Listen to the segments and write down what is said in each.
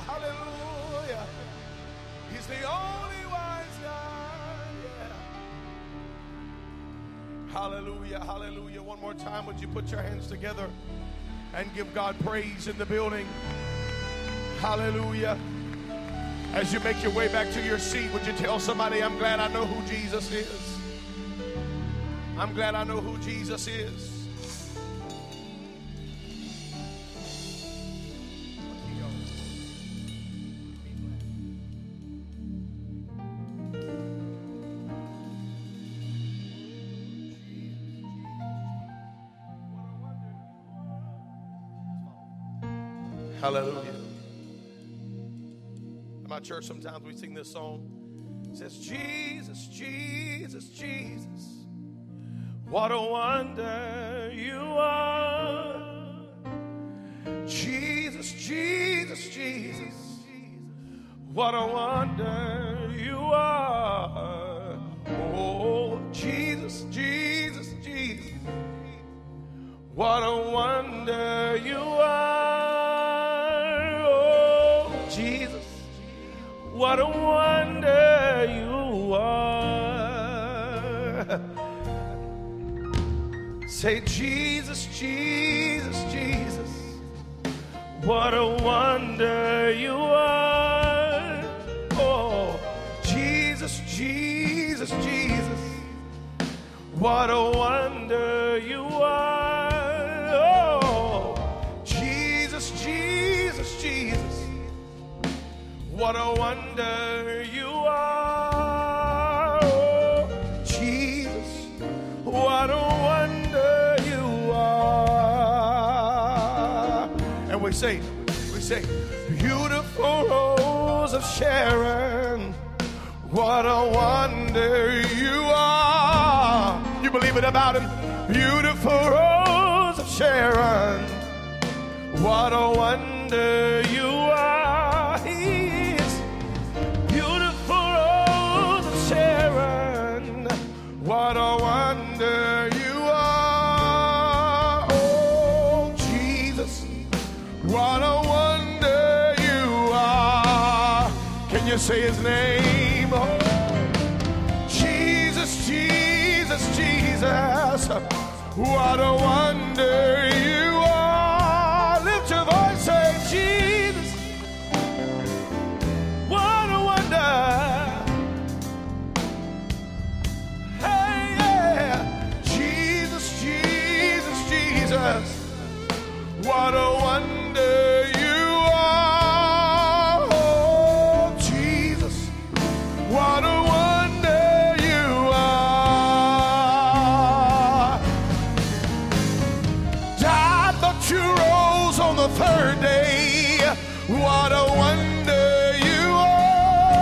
hallelujah. He's the only wise God. Yeah. Hallelujah, hallelujah. One more time, would you put your hands together and give God praise in the building? Hallelujah. As you make your way back to your seat, would you tell somebody, I'm glad I know who Jesus is. I'm glad I know who Jesus is. Hallelujah. In my church, sometimes we sing this song. It says, Jesus, Jesus, Jesus, what a wonder you are. Jesus, Jesus, Jesus, what a wonder you are. Oh, Jesus, Jesus, Jesus, what a wonder you are. What a wonder you are. Say, Jesus, Jesus, Jesus, what a wonder you are. Oh, Jesus, Jesus, Jesus, what a wonder you are. Oh, Jesus, Jesus, Jesus, what a wonder you are, oh, Jesus, what a wonder you are. And we say, beautiful rose of Sharon, what a wonder you are. You believe it about him? Beautiful rose of Sharon, what a wonder you are. What a wonder you are, oh Jesus, what a wonder you are. Can you say his name? Oh, Jesus, Jesus, Jesus, what a wonder you are. Lift your voice, say Jesus, what a wonder. What a wonder you are, oh, Jesus, what a wonder you are. Died but you rose on the third day, what a wonder you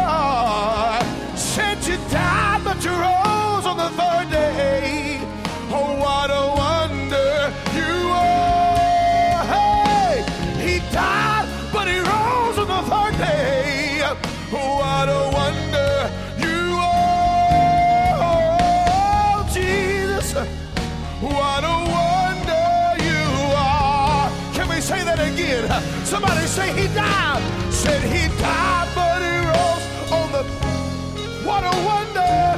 are. Since you died but you rose on the third day, oh, what a wonder you are. Hey, he died, but he rose on the third day. What a wonder you are, oh, Jesus. What a wonder you are. Can we say that again? Somebody say he died. Said he died, but he rose on the... What a wonder.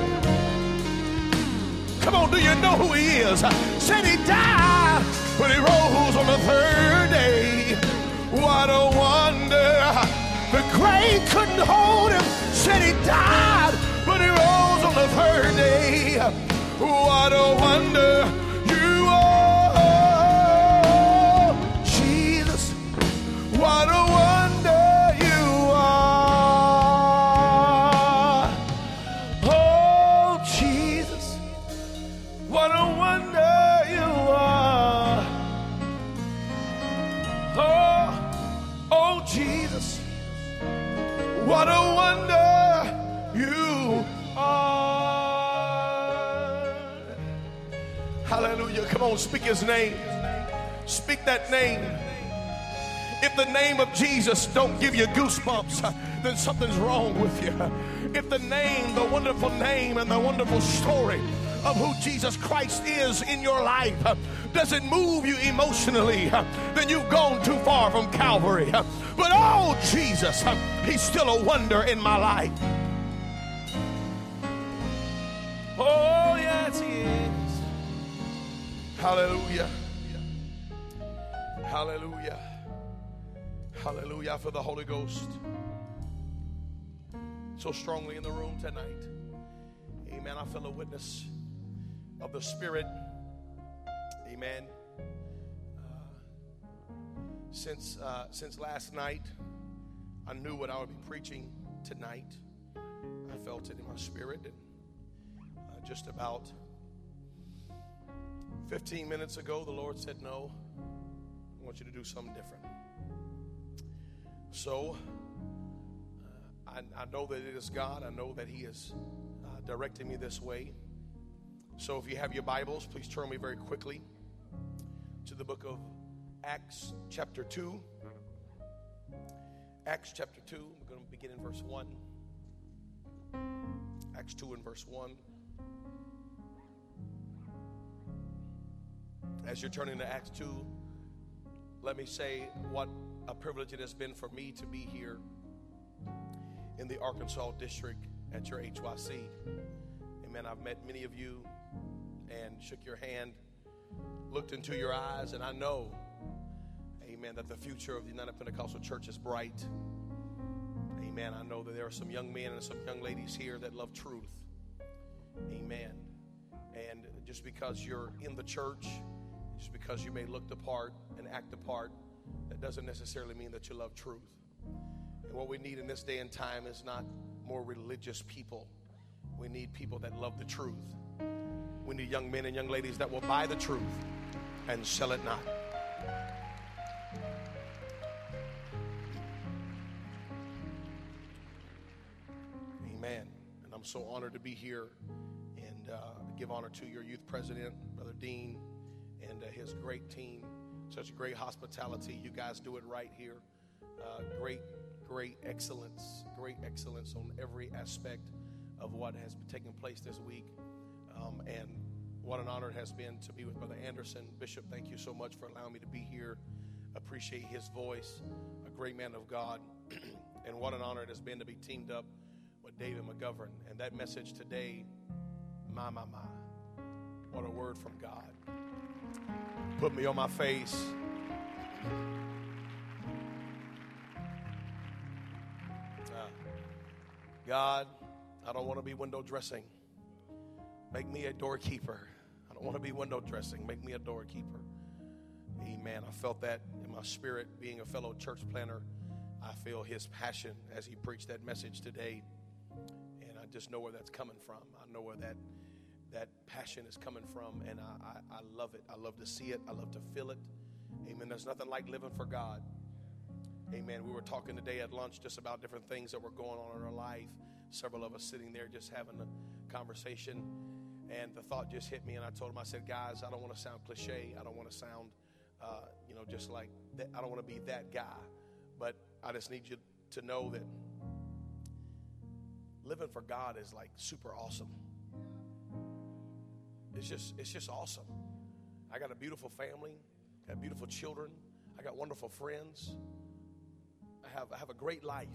Come on, do you know who he is? Said he died, but he rose on the third day. What a wonder. The grave couldn't hold him. Said he died, but he rose on the third day. What a wonder you are, Jesus. What a wonder you are. Oh, Jesus, what a wonder. Oh, Jesus, what a wonder you are. Hallelujah. Come on, speak his name. Speak that name. If the name of Jesus don't give you goosebumps, then something's wrong with you. If the name, the wonderful name, and the wonderful story of who Jesus Christ is in your life doesn't move you emotionally, then you've gone too far from Calvary. But oh, Jesus, he's still a wonder in my life. Oh, yes, he is. Hallelujah. Hallelujah. Hallelujah for the Holy Ghost. So strongly in the room tonight. Amen. I feel a witness of the Spirit. Amen. Since last night, I knew what I would be preaching tonight. I felt it in my spirit. And just about 15 minutes ago, the Lord said, no, I want you to do something different. So I know that it is God. I know that he is directing me this way. So if you have your Bibles, please turn me very quickly to the book of Acts chapter 2. Acts chapter 2, we're going to begin in verse 1. Acts 2 and verse 1. As you're turning to Acts 2, let me say what a privilege it has been for me to be here in the Arkansas district at your HYC. Amen. I've met many of you and shook your hand, looked into your eyes, and I know, amen, that the future of the United Pentecostal Church is bright. Amen. I know that there are some young men and some young ladies here that love truth. Amen. And just because you're in the church, just because you may look the part and act the part, that doesn't necessarily mean that you love truth. And what we need in this day and time is not more religious people. We need people that love the truth. We need young men and young ladies that will buy the truth and sell it not. Amen. And I'm so honored to be here and give honor to your youth president, Brother Dean, and his great team. Such great hospitality. You guys do it right here. Great excellence. Great excellence on every aspect of what has taken place this week. And what an honor it has been to be with Brother Anderson. Bishop, thank you so much for allowing me to be here. Appreciate his voice. A great man of God. And what an honor it has been to be teamed up with David McGivern. And that message today, my. What a word from God. Put me on my face. God, I don't want to be window dressing. Make me a doorkeeper. I don't want to be window dressing. Make me a doorkeeper. Amen. I felt that in my spirit. Being a fellow church planner, I feel his passion as he preached that message today. And I just know where that's coming from. I know where that passion is coming from, and I love it. I love to see it. I love to feel it. Amen. There's nothing like living for God. Amen. We were talking today at lunch just about different things that were going on in our life. Several of us sitting there just having a conversation, and the thought just hit me, and I told him, I said, guys, I don't want to sound cliche. I don't want to sound, just like that. I don't want to be that guy, but I just need you to know that living for God is like super awesome. It's just awesome. I got a beautiful family, got beautiful children, I got wonderful friends. I have a great life.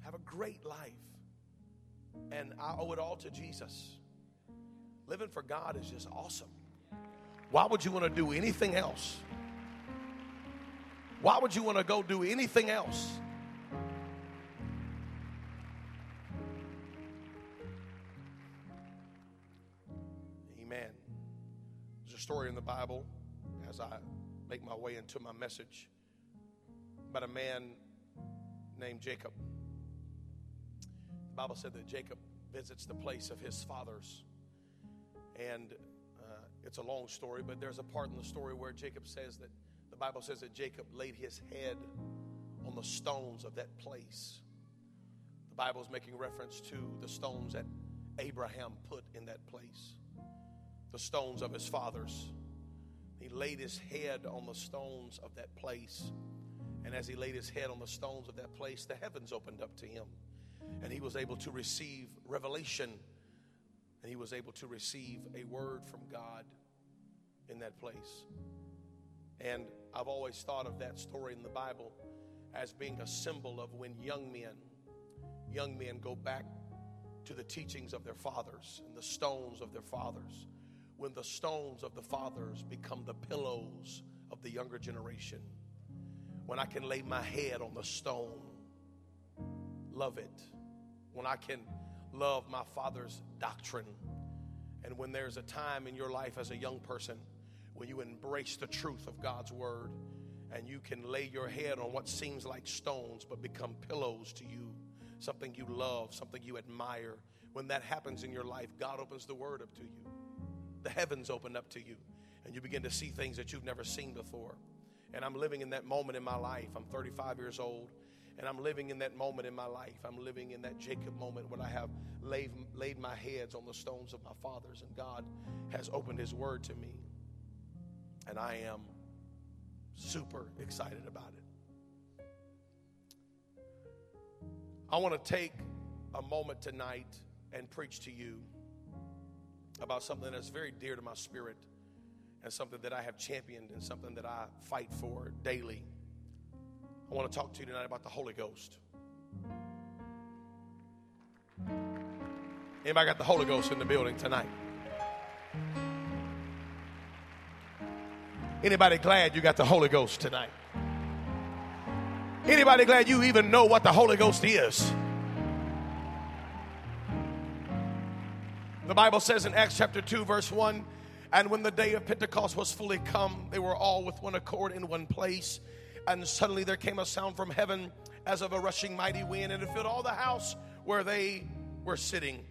I have a great life. And I owe it all to Jesus. Living for God is just awesome. Why would you want to do anything else? Why would you want to go do anything else? Story in the Bible, as I make my way into my message, about a man named Jacob. The Bible said that Jacob visits the place of his fathers, and it's a long story, but there's a part in the story where Jacob says that the Bible says that Jacob laid his head on the stones of that place. The Bible is making reference to the stones that Abraham put in that place. The stones of his fathers. He laid his head on the stones of that place. And as he laid his head on the stones of that place, the heavens opened up to him. And he was able to receive revelation. And he was able to receive a word from God in that place. And I've always thought of that story in the Bible as being a symbol of when young men go back to the teachings of their fathers and the stones of their fathers. When the stones of the fathers become the pillows of the younger generation. When I can lay my head on the stone, love it. When I can love my father's doctrine. And when there's a time in your life as a young person when you embrace the truth of God's word and you can lay your head on what seems like stones but become pillows to you, something you love, something you admire. When that happens in your life, God opens the word up to you. The heavens open up to you, and you begin to see things that you've never seen before. And I'm living in that moment in my life. I'm 35 years old. And I'm living in that moment in my life. I'm living in that Jacob moment when I have laid my heads on the stones of my fathers. And God has opened his word to me. And I am super excited about it. I want to take a moment tonight and preach to you about something that's very dear to my spirit. And something that I have championed and something that I fight for daily. I want to talk to you tonight about the Holy Ghost. Anybody got the Holy Ghost in the building tonight? Anybody glad you got the Holy Ghost tonight? Anybody glad you even know what the Holy Ghost is? The Bible says in Acts chapter 2 verse 1, and when the day of Pentecost was fully come, they were all with one accord in one place. And suddenly there came a sound from heaven as of a rushing mighty wind, and it filled all the house where they were sitting.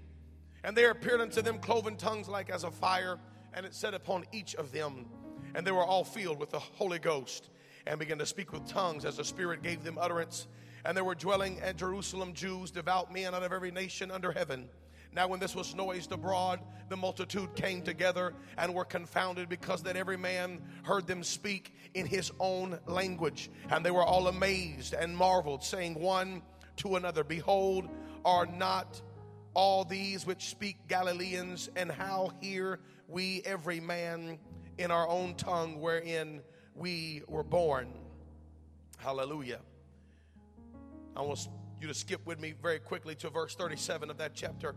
And there appeared unto them cloven tongues like as of fire, and it set upon each of them. And they were all filled with the Holy Ghost, and began to speak with tongues as the Spirit gave them utterance. And there were dwelling at Jerusalem Jews, devout men out of every nation under heaven. Now when this was noised abroad, the multitude came together and were confounded, because that every man heard them speak in his own language. And they were all amazed and marveled, saying one to another, behold, are not all these which speak Galileans? And how hear we every man in our own tongue wherein we were born? Hallelujah. I want you to skip with me very quickly to verse 37 of that chapter.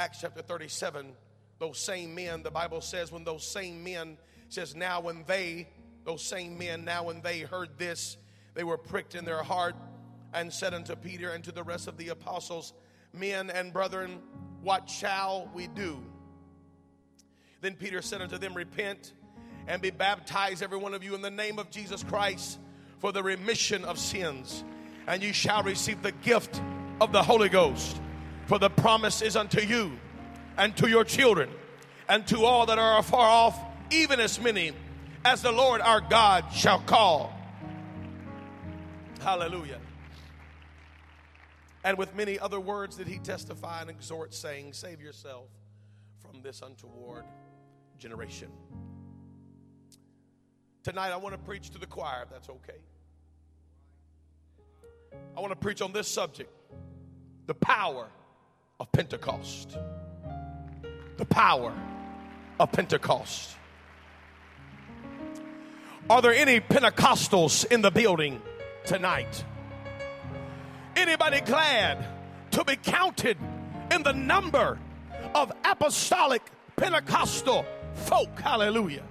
Acts chapter 37, those same men, the Bible says, when those same men, says, now when they heard this, they were pricked in their heart and said unto Peter and to the rest of the apostles, men and brethren, what shall we do? Then Peter said unto them, repent and be baptized every one of you in the name of Jesus Christ for the remission of sins, and you shall receive the gift of the Holy Ghost. For the promise is unto you, and to your children, and to all that are afar off, even as many as the Lord our God shall call. Hallelujah. And with many other words did he testify and exhort, saying, save yourself from this untoward generation. Tonight I want to preach to the choir, if that's okay. I want to preach on this subject, the power of Pentecost. The power of Pentecost. Are there any Pentecostals in the building tonight? Anybody glad to be counted in the number of apostolic Pentecostal folk? Hallelujah.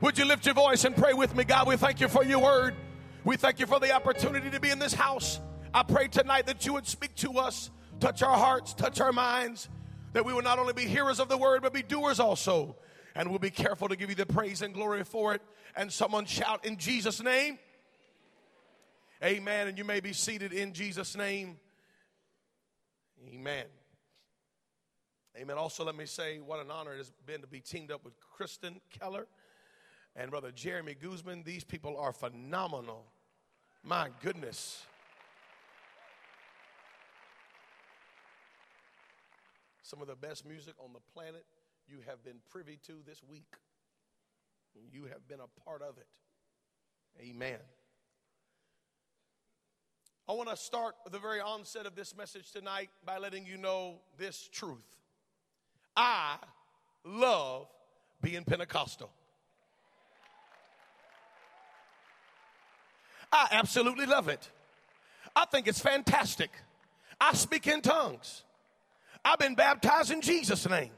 Would you lift your voice and pray with me? God, we thank you for your word. We thank you for the opportunity to be in this house. I pray tonight that you would speak to us. Touch our hearts, touch our minds, that we will not only be hearers of the word, but be doers also. And we'll be careful to give you the praise and glory for it. And someone shout in Jesus' name. Amen. And you may be seated in Jesus' name. Amen. Amen. Also, let me say what an honor it has been to be teamed up with Kristen Keller and Brother Jeremy Guzman. These people are phenomenal. My goodness. Some of the best music on the planet you have been privy to this week. You have been a part of it. Amen. I want to start the very onset of this message tonight by letting you know this truth. I love being Pentecostal. I absolutely love it. I think it's fantastic. I speak in tongues. I've been baptized in Jesus' name.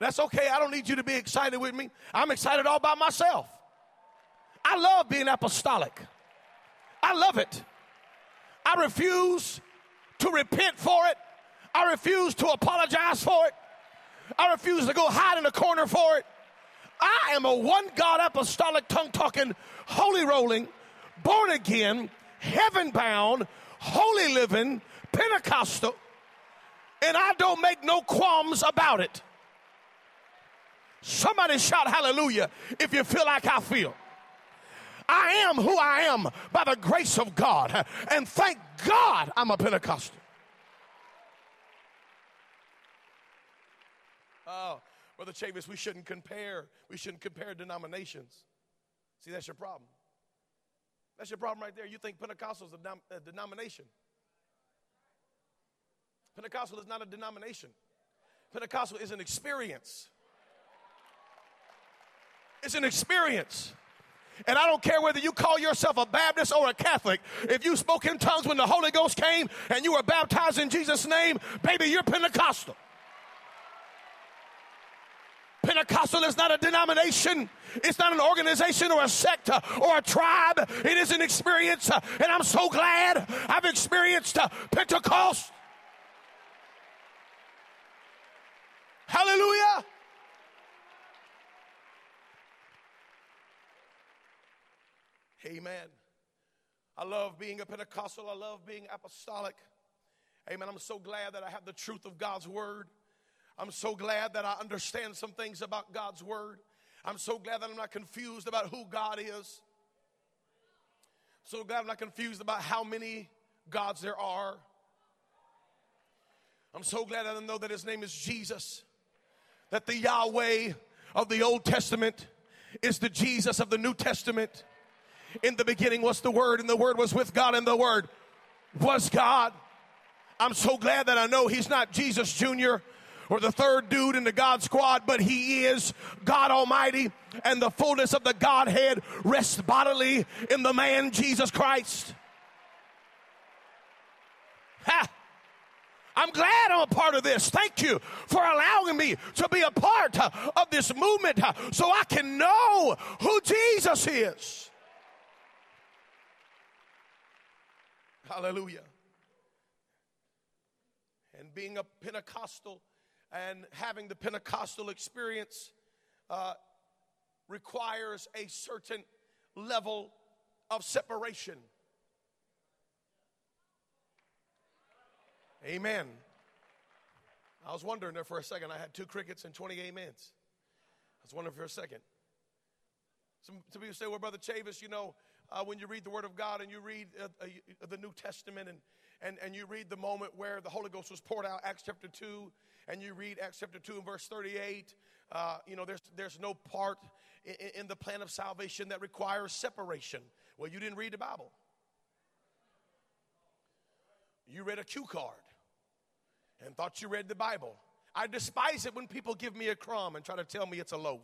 That's okay. I don't need you to be excited with me. I'm excited all by myself. I love being apostolic. I love it. I refuse to repent for it. I refuse to apologize for it. I refuse to go hide in a corner for it. I am a one-God apostolic, tongue-talking, holy-rolling, born-again, heaven-bound, holy-living, Pentecostal, and I don't make no qualms about it. Somebody shout hallelujah if you feel like I feel. I am who I am by the grace of God, and thank God I'm a Pentecostal. Oh, Brother Chavis, we shouldn't compare. We shouldn't compare denominations. See, that's your problem. That's your problem right there. You think Pentecostal is a denomination. Pentecostal is not a denomination. Pentecostal is an experience. It's an experience. And I don't care whether you call yourself a Baptist or a Catholic. If you spoke in tongues when the Holy Ghost came and you were baptized in Jesus' name, baby, you're Pentecostal. Pentecostal is not a denomination. It's not an organization or a sect or a tribe. It is an experience. And I'm so glad I've experienced Pentecost. Hallelujah. Amen. I love being a Pentecostal. I love being apostolic. Amen. I'm so glad that I have the truth of God's word. I'm so glad that I understand some things about God's word. I'm so glad that I'm not confused about who God is. So glad I'm not confused about how many gods there are. I'm so glad that I know that his name is Jesus, that the Yahweh of the Old Testament is the Jesus of the New Testament. In the beginning was the Word, and the Word was with God, and the Word was God. I'm so glad that I know he's not Jesus Jr. or the third dude in the God squad, but he is God Almighty, and the fullness of the Godhead rests bodily in the man Jesus Christ. Ha! I'm glad I'm a part of this. Thank you for allowing me to be a part of this movement so I can know who Jesus is. Hallelujah. And being a Pentecostal and having the Pentecostal experience requires a certain level of separation. Amen. I was wondering there for a second. I had 2 crickets and 20 amens. I was wondering for a second. Some people say, well, Brother Chavis, you know, when you read the Word of God and you read the New Testament and you read the moment where the Holy Ghost was poured out, Acts chapter 2, and you read Acts chapter 2 and verse 38, you know, there's no part in the plan of salvation that requires separation. Well, you didn't read the Bible. You read a cue card and thought you read the Bible. I despise it when people give me a crumb and try to tell me it's a loaf.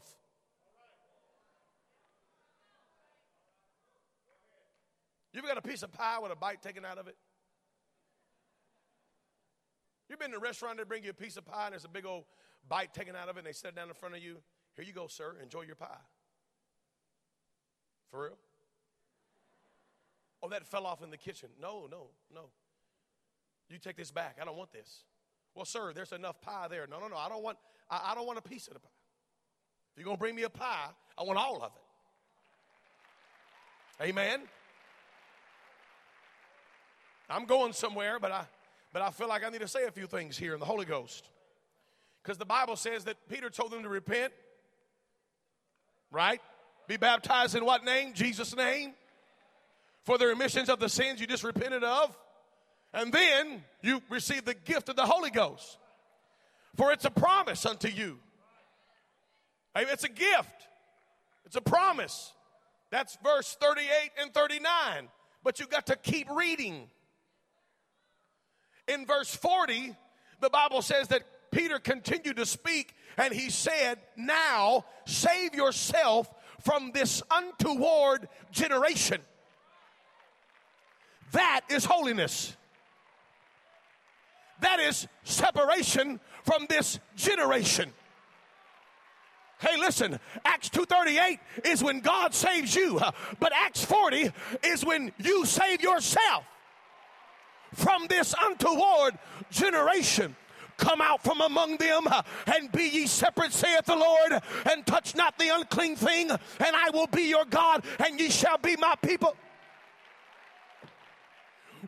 You ever got a piece of pie with a bite taken out of it? You've been in a restaurant, they bring you a piece of pie, and there's a big old bite taken out of it, and they set it down in front of you. Here you go, sir. Enjoy your pie. For real? Oh, that fell off in the kitchen. No. You take this back. I don't want this. Well, sir, there's enough pie there. No. I don't want a piece of the pie. If you're going to bring me a pie, I want all of it. Amen. I'm going somewhere, but I feel like I need to say a few things here in the Holy Ghost. Because the Bible says that Peter told them to repent, right? Be baptized in what name? Jesus' name. For the remissions of the sins you just repented of. And then you receive the gift of the Holy Ghost. For it's a promise unto you. It's a gift. It's a promise. That's verse 38 and 39. But you got to keep reading. In verse 40, the Bible says that Peter continued to speak, and he said, now save yourself from this untoward generation. That is holiness. That is separation from this generation. Hey, listen, Acts 2:38 is when God saves you, but Acts 40 is when you save yourself from this untoward generation. Come out from among them and be ye separate, saith the Lord, and touch not the unclean thing, and I will be your God, and ye shall be my people.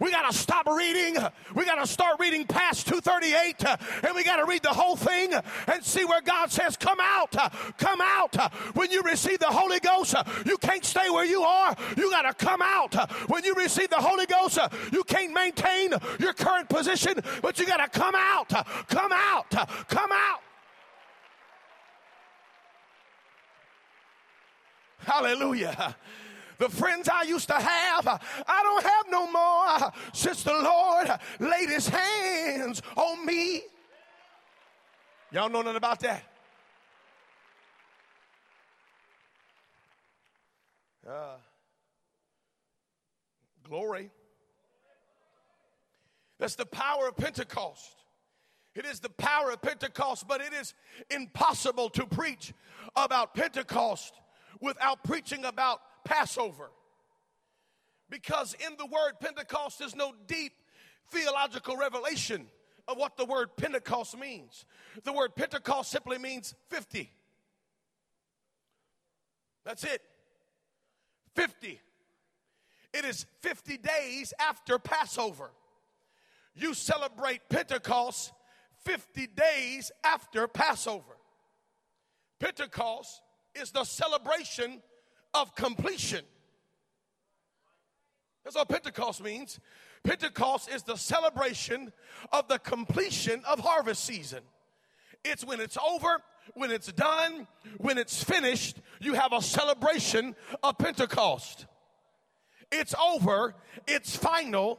We got to stop reading. We got to start reading past 238, and we got to read the whole thing and see where God says, come out, come out. When you receive the Holy Ghost, you can't stay where you are. You got to come out. When you receive the Holy Ghost, you can't maintain your current position, but you got to come out, come out, come out. Hallelujah. The friends I used to have, I don't have no more since the Lord laid his hands on me. Y'all know nothing about that. Glory. That's the power of Pentecost. It is the power of Pentecost, but it is impossible to preach about Pentecost without preaching about Passover, because in the word Pentecost there's no deep theological revelation of what the word Pentecost means. The word Pentecost simply means 50. That's it. 50. It is 50 days after Passover. You celebrate Pentecost 50 days after Passover. Pentecost is the celebration of completion. That's what Pentecost means. Pentecost is the celebration of the completion of harvest season. It's when it's over, when it's done, when it's finished, you have a celebration of Pentecost. It's over, it's final.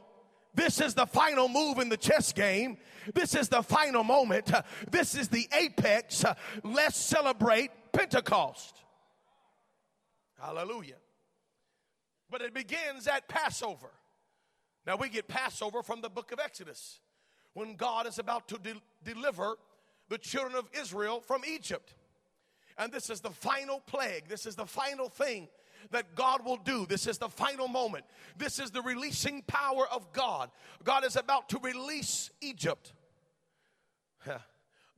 This is the final move in the chess game. This is the final moment. This is the apex. Let's celebrate Pentecost. Hallelujah. But it begins at Passover. Now we get Passover from the book of Exodus, when God is about to deliver the children of Israel from Egypt. And this is the final plague. This is the final thing that God will do. This is the final moment. This is the releasing power of God. God is about to release Egypt.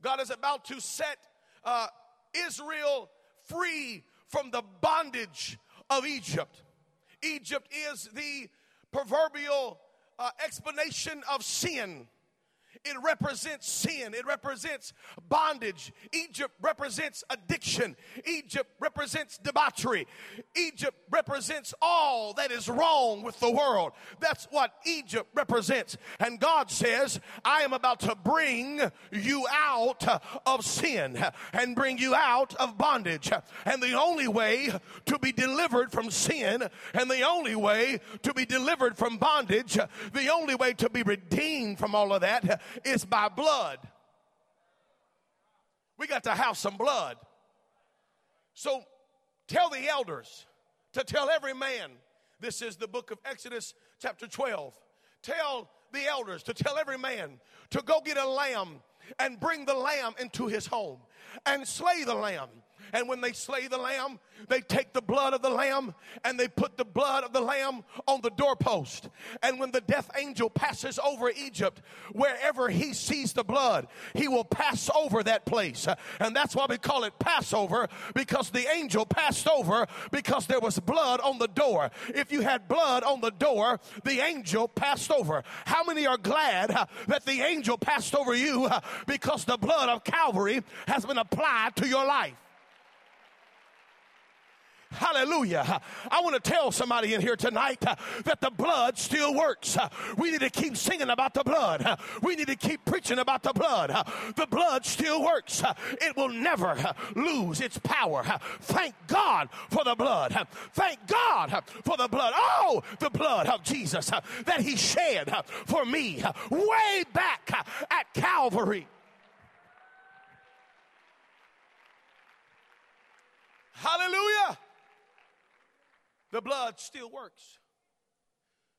God is about to set Israel free from the bondage of Egypt. Egypt is the proverbial explanation of sin. It represents sin. It represents bondage. Egypt represents addiction. Egypt represents debauchery. Egypt represents all that is wrong with the world. That's what Egypt represents. And God says, I am about to bring you out of sin and bring you out of bondage. And the only way to be delivered from sin, and the only way to be delivered from bondage, the only way to be redeemed from all of that, it's by blood. We got to have some blood. So tell the elders to tell every man. This is the book of Exodus chapter 12. Tell the elders to tell every man to go get a lamb and bring the lamb into his home and slay the lamb. And when they slay the lamb, they take the blood of the lamb and they put the blood of the lamb on the doorpost. And when the death angel passes over Egypt, wherever he sees the blood, he will pass over that place. And that's why we call it Passover, because the angel passed over because there was blood on the door. If you had blood on the door, the angel passed over. How many are glad that the angel passed over you because the blood of Calvary has been applied to your life? Hallelujah. I want to tell somebody in here tonight that the blood still works. We need to keep singing about the blood. We need to keep preaching about the blood. The blood still works. It will never lose its power. Thank God for the blood. Thank God for the blood. Oh, the blood of Jesus that he shed for me way back at Calvary. Hallelujah. The blood still works.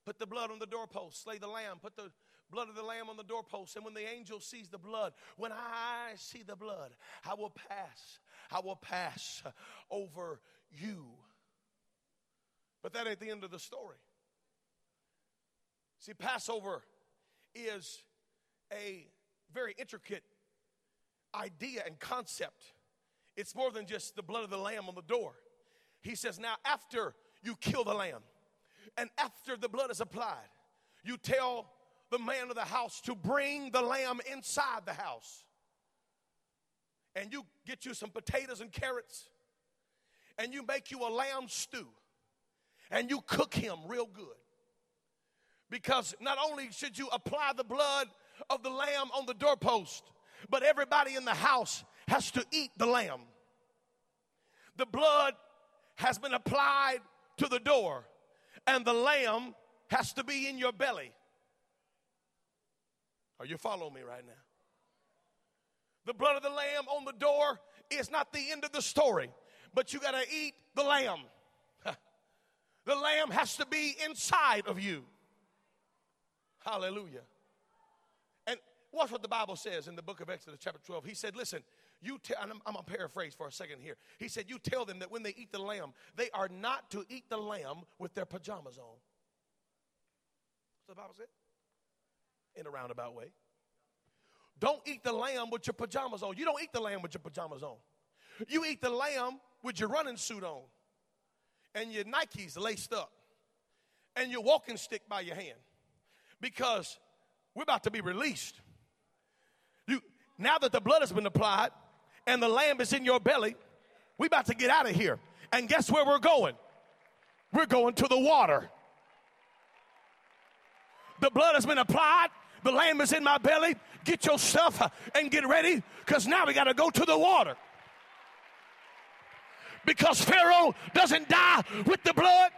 Put the blood on the doorpost. Slay the lamb. Put the blood of the lamb on the doorpost. And when the angel sees the blood, when I see the blood, I will pass over you. But that ain't the end of the story. See, Passover is a very intricate idea and concept. It's more than just the blood of the lamb on the door. He says, now after you kill the lamb and after the blood is applied, you tell the man of the house to bring the lamb inside the house. And you get you some potatoes and carrots, and you make you a lamb stew, and you cook him real good. Because not only should you apply the blood of the lamb on the doorpost, but everybody in the house has to eat the lamb. The blood has been applied to the door, and the lamb has to be in your belly. Are you following me right now? The blood of the lamb on the door is not the end of the story, but you got to eat the lamb. The lamb has to be inside of you. Hallelujah. And watch what the Bible says in the book of Exodus chapter 12. He said, listen, I'm going to paraphrase for a second here. He said, you tell them that when they eat the lamb, they are not to eat the lamb with their pajamas on. That's what the Bible said. In a roundabout way. Don't eat the lamb with your pajamas on. You don't eat the lamb with your pajamas on. You eat the lamb with your running suit on. And your Nikes laced up. And your walking stick by your hand. Because we're about to be released. Now that the blood has been applied, and the lamb is in your belly, we about to get out of here. And guess where we're going? We're going to the water. The blood has been applied. The lamb is in my belly. Get your stuff and get ready, because now we got to go to the water. Because Pharaoh doesn't die with the blood.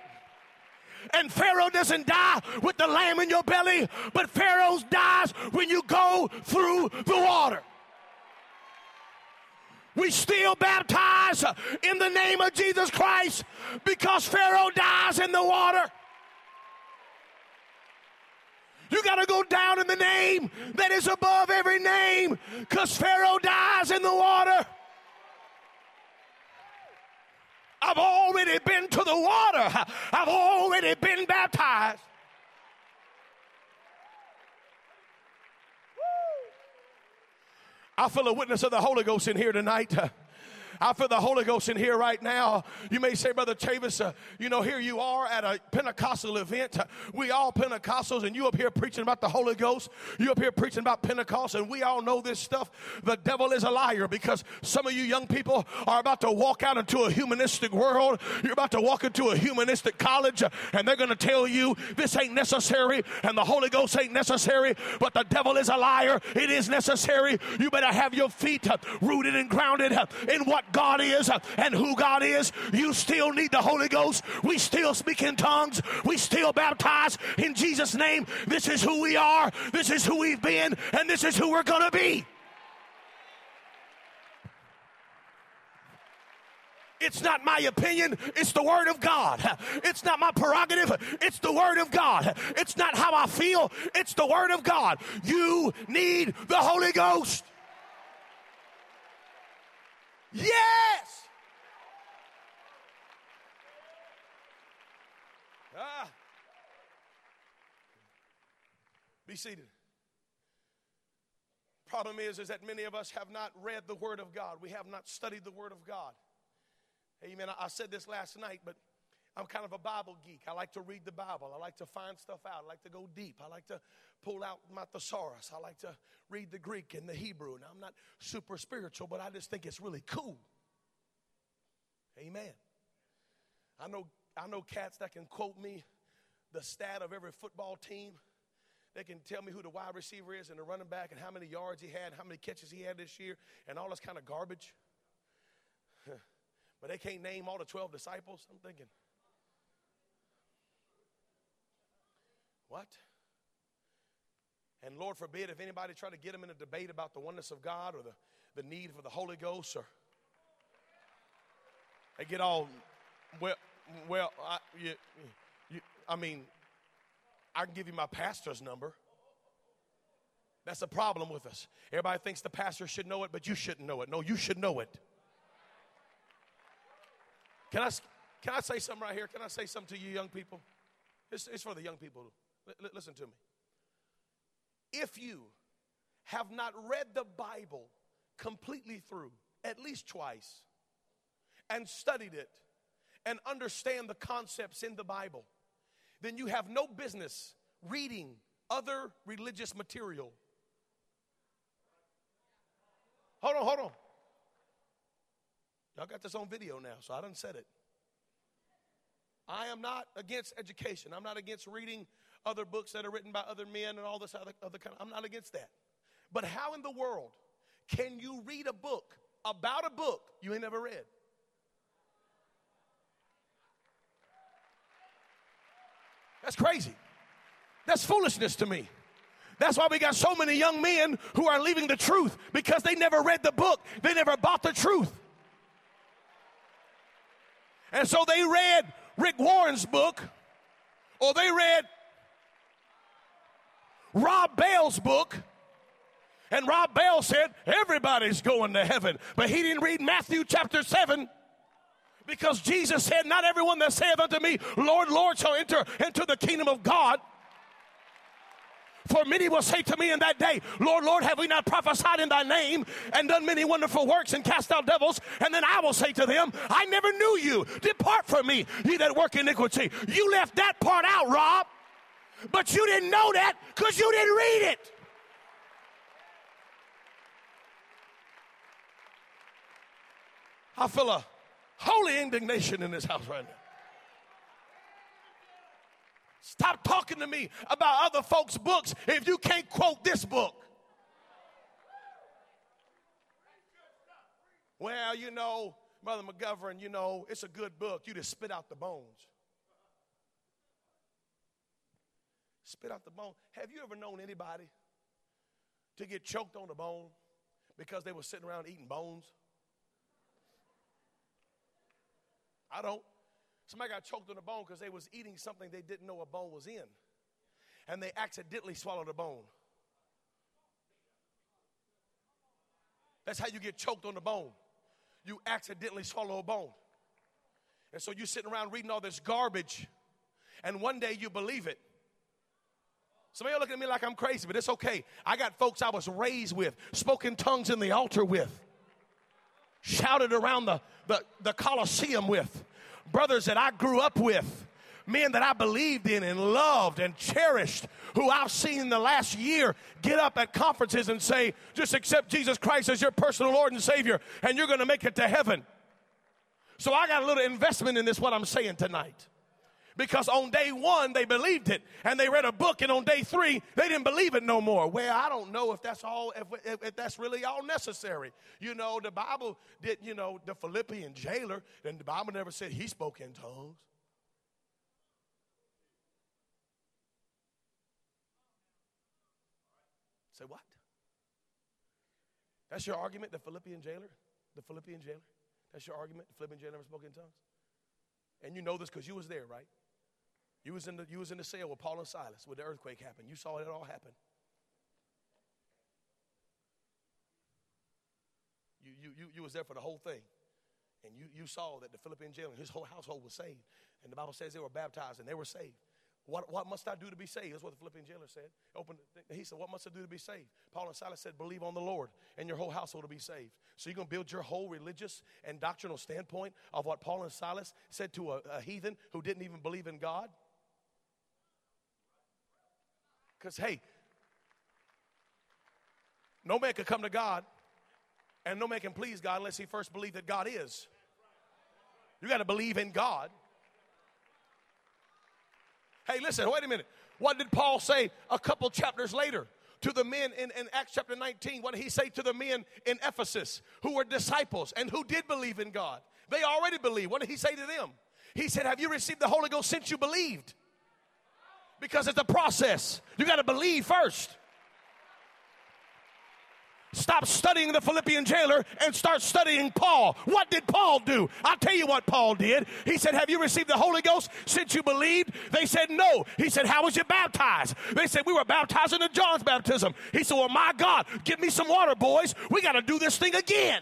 And Pharaoh doesn't die with the lamb in your belly. But Pharaoh dies when you go through the water. We still baptize in the name of Jesus Christ because Pharaoh dies in the water. You got to go down in the name that is above every name because Pharaoh dies in the water. I've already been to the water. I've already been baptized. I feel a witness of the Holy Ghost in here tonight. I feel the Holy Ghost in here right now. You may say, Brother Chavis, here you are at a Pentecostal event. We all Pentecostals, and you up here preaching about the Holy Ghost. You up here preaching about Pentecost, and we all know this stuff. The devil is a liar because some of you young people are about to walk out into a humanistic world. You're about to walk into a humanistic college, and they're going to tell you this ain't necessary, and the Holy Ghost ain't necessary, but the devil is a liar. It is necessary. You better have your feet rooted and grounded in what God is and who God is. You still need the Holy Ghost. We still speak in tongues. We still baptize in Jesus' name. This is who we are. This is who we've been. And this is who we're going to be. It's not my opinion. It's the Word of God. It's not my prerogative. It's the Word of God. It's not how I feel. It's the Word of God. You need the Holy Ghost. Yes! Be seated. Problem is that many of us have not read the Word of God. We have not studied the Word of God. Amen. I said this last night, but I'm kind of a Bible geek. I like to read the Bible. I like to find stuff out. I like to go deep. I like to pull out my thesaurus. I like to read the Greek and the Hebrew. Now, I'm not super spiritual, but I just think it's really cool. Amen. I know cats that can quote me the stat of every football team. They can tell me who the wide receiver is and the running back and how many yards he had, how many catches he had this year, and all this kind of garbage. But they can't name all the 12 disciples. I'm thinking, what? And Lord forbid if anybody try to get them in a debate about the oneness of God or the need for the Holy Ghost, or they get all, I can give you my pastor's number. That's a problem with us. Everybody thinks the pastor should know it, but you shouldn't know it. No, you should know it. Can I say something right here? Can I say something to you young people? It's for the young people. Listen to me. If you have not read the Bible completely through at least twice and studied it and understand the concepts in the Bible, then you have no business reading other religious material. Hold on. Y'all got this on video now, so I done said it. I am not against education. I'm not against reading other books that are written by other men and all this other kind. I'm not against that. But how in the world can you read a book about a book you ain't never read? That's crazy. That's foolishness to me. That's why we got so many young men who are leaving the truth, because they never read the book. They never bought the truth. And so they read Rick Warren's book, or they read Rob Bell's book, and Rob Bell said everybody's going to heaven, but he didn't read Matthew chapter 7. Because Jesus said, not everyone that saith unto me, Lord, Lord, shall enter into the kingdom of God. For many will say to me in that day, Lord, Lord, have we not prophesied in thy name and done many wonderful works and cast out devils? And then I will say to them, I never knew you. Depart from me, ye that work iniquity. You left that part out, Rob. But you didn't know that because you didn't read it. I feel a holy indignation in this house right now. Stop talking to me about other folks' books if you can't quote this book. Well, you know, Brother McGivern, you know, it's a good book. You just spit out the bones. Spit out the bone. Have you ever known anybody to get choked on the bone because they were sitting around eating bones? I don't. Somebody got choked on a bone because they was eating something they didn't know a bone was in. And they accidentally swallowed a bone. That's how you get choked on the bone. You accidentally swallow a bone. And so you're sitting around reading all this garbage, and one day you believe it. Somebody looking at me like I'm crazy, but it's okay. I got folks I was raised with, spoke in tongues in the altar with, shouted around the Coliseum with, brothers that I grew up with, men that I believed in and loved and cherished, who I've seen in the last year get up at conferences and say, just accept Jesus Christ as your personal Lord and Savior, and you're going to make it to heaven. So I got a little investment in this, what I'm saying tonight. Because on day one, they believed it, and they read a book, and on day three, they didn't believe it no more. Well, I don't know if that's all, if that's really all necessary. You know, the Bible did, you know, the Philippian jailer, and the Bible never said he spoke in tongues. Say what? That's your argument, the Philippian jailer? The Philippian jailer? That's your argument, the Philippian jailer never spoke in tongues? And you know this because you was there, right? You was in the cell with Paul and Silas when the earthquake happened. You saw it all happen. You was there for the whole thing. And you saw that the Philippian jailer and his whole household was saved. And the Bible says they were baptized and they were saved. What must I do to be saved? That's what the Philippian jailer said. He said, what must I do to be saved? Paul and Silas said, believe on the Lord, and your whole household will be saved. So you're going to build your whole religious and doctrinal standpoint of what Paul and Silas said to a heathen who didn't even believe in God? Because, hey, no man can come to God, and no man can please God unless he first believed that God is. You got to believe in God. Hey, listen, wait a minute. What did Paul say a couple chapters later to the men in Acts chapter 19? What did he say to the men in Ephesus who were disciples and who did believe in God? They already believed. What did he say to them? He said, have you received the Holy Ghost since you believed? Because it's a process. You got to believe first. Stop studying the Philippian jailer and start studying Paul. What did Paul do? I'll tell you what Paul did. He said, have you received the Holy Ghost since you believed? They said, no. He said, how was you baptized? They said, we were baptized into John's baptism. He said, well, my God, give me some water, boys. We got to do this thing again.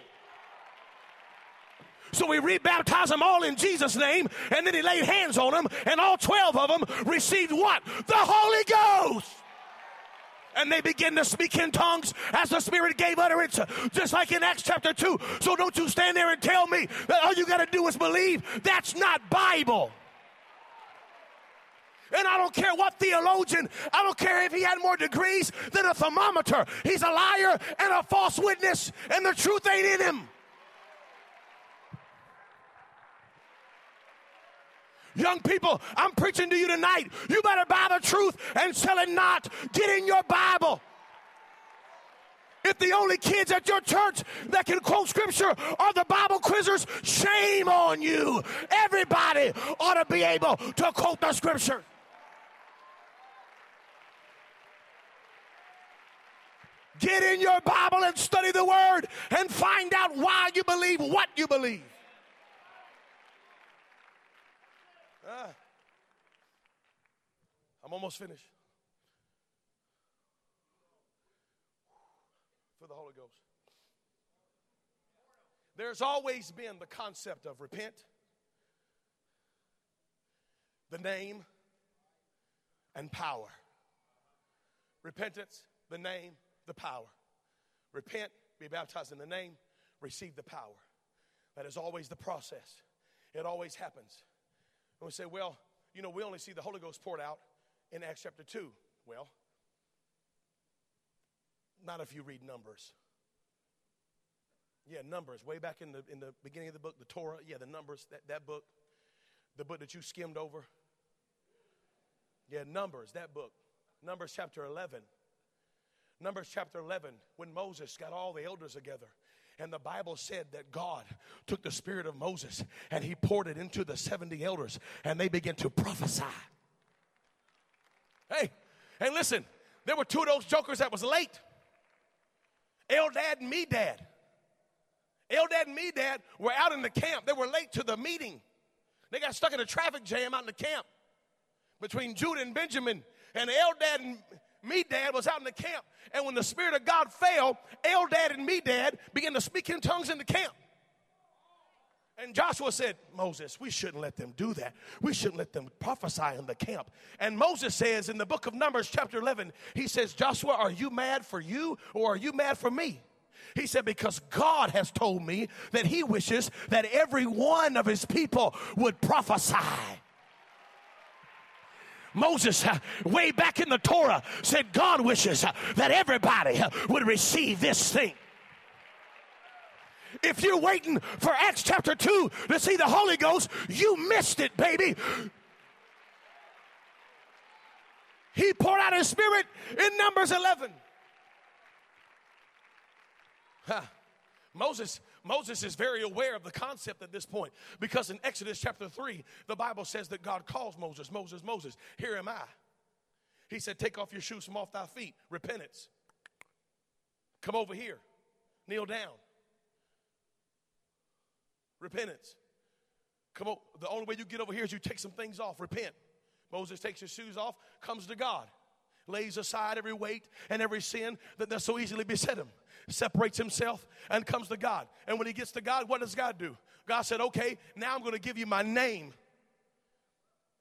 So we rebaptized them all in Jesus' name, and then he laid hands on them, and all 12 of them received what? The Holy Ghost. And they begin to speak in tongues as the Spirit gave utterance, just like in Acts chapter 2. So don't you stand there and tell me that all you got to do is believe. That's not Bible. And I don't care what theologian, I don't care if he had more degrees than a thermometer. He's a liar and a false witness, and the truth ain't in him. Young people, I'm preaching to you tonight. You better buy the truth and sell it not. Get in your Bible. If the only kids at your church that can quote Scripture are the Bible quizzers, shame on you. Everybody ought to be able to quote the Scripture. Get in your Bible and study the Word and find out why you believe what you believe. I'm almost finished. For the Holy Ghost. There's always been the concept of repent, the name, and power. Repentance, the name, the power. Repent, be baptized in the name, receive the power. That is always the process. It always happens. And we say, well, you know, we only see the Holy Ghost poured out in Acts chapter 2. Well, not if you read Numbers. Yeah, Numbers, way back in the beginning of the book, the Torah. Yeah, the Numbers, that book. The book that you skimmed over. Yeah, Numbers, that book. Numbers chapter 11. Numbers chapter 11, when Moses got all the elders together. And the Bible said that God took the spirit of Moses and he poured it into the 70 elders and they began to prophesy. Hey, and listen, there were two of those jokers that was late. Eldad and Medad. Eldad and Medad were out in the camp. They were late to the meeting. They got stuck in a traffic jam out in the camp between Judah and Benjamin, and Eldad and Medad was out in the camp, and when the Spirit of God fell, Eldad and Medad began to speak in tongues in the camp. And Joshua said, Moses, we shouldn't let them do that. We shouldn't let them prophesy in the camp. And Moses says in the book of Numbers chapter 11, he says, Joshua, are you mad for you or are you mad for me? He said, because God has told me that he wishes that every one of his people would prophesy. Moses, way back in the Torah, said God wishes that everybody would receive this thing. If you're waiting for Acts chapter 2 to see the Holy Ghost, you missed it, baby. He poured out his spirit in Numbers 11. Moses is very aware of the concept at this point, because in Exodus chapter 3, the Bible says that God calls Moses, Moses, Moses, here am I. He said, take off your shoes from off thy feet, repentance. Come over here, kneel down. Repentance. Come on, the only way you get over here is you take some things off, repent. Moses takes his shoes off, comes to God, lays aside every weight and every sin that so easily beset him. Separates himself and comes to God. And when he gets to God, what does God do? God said, okay, now I'm going to give you my name.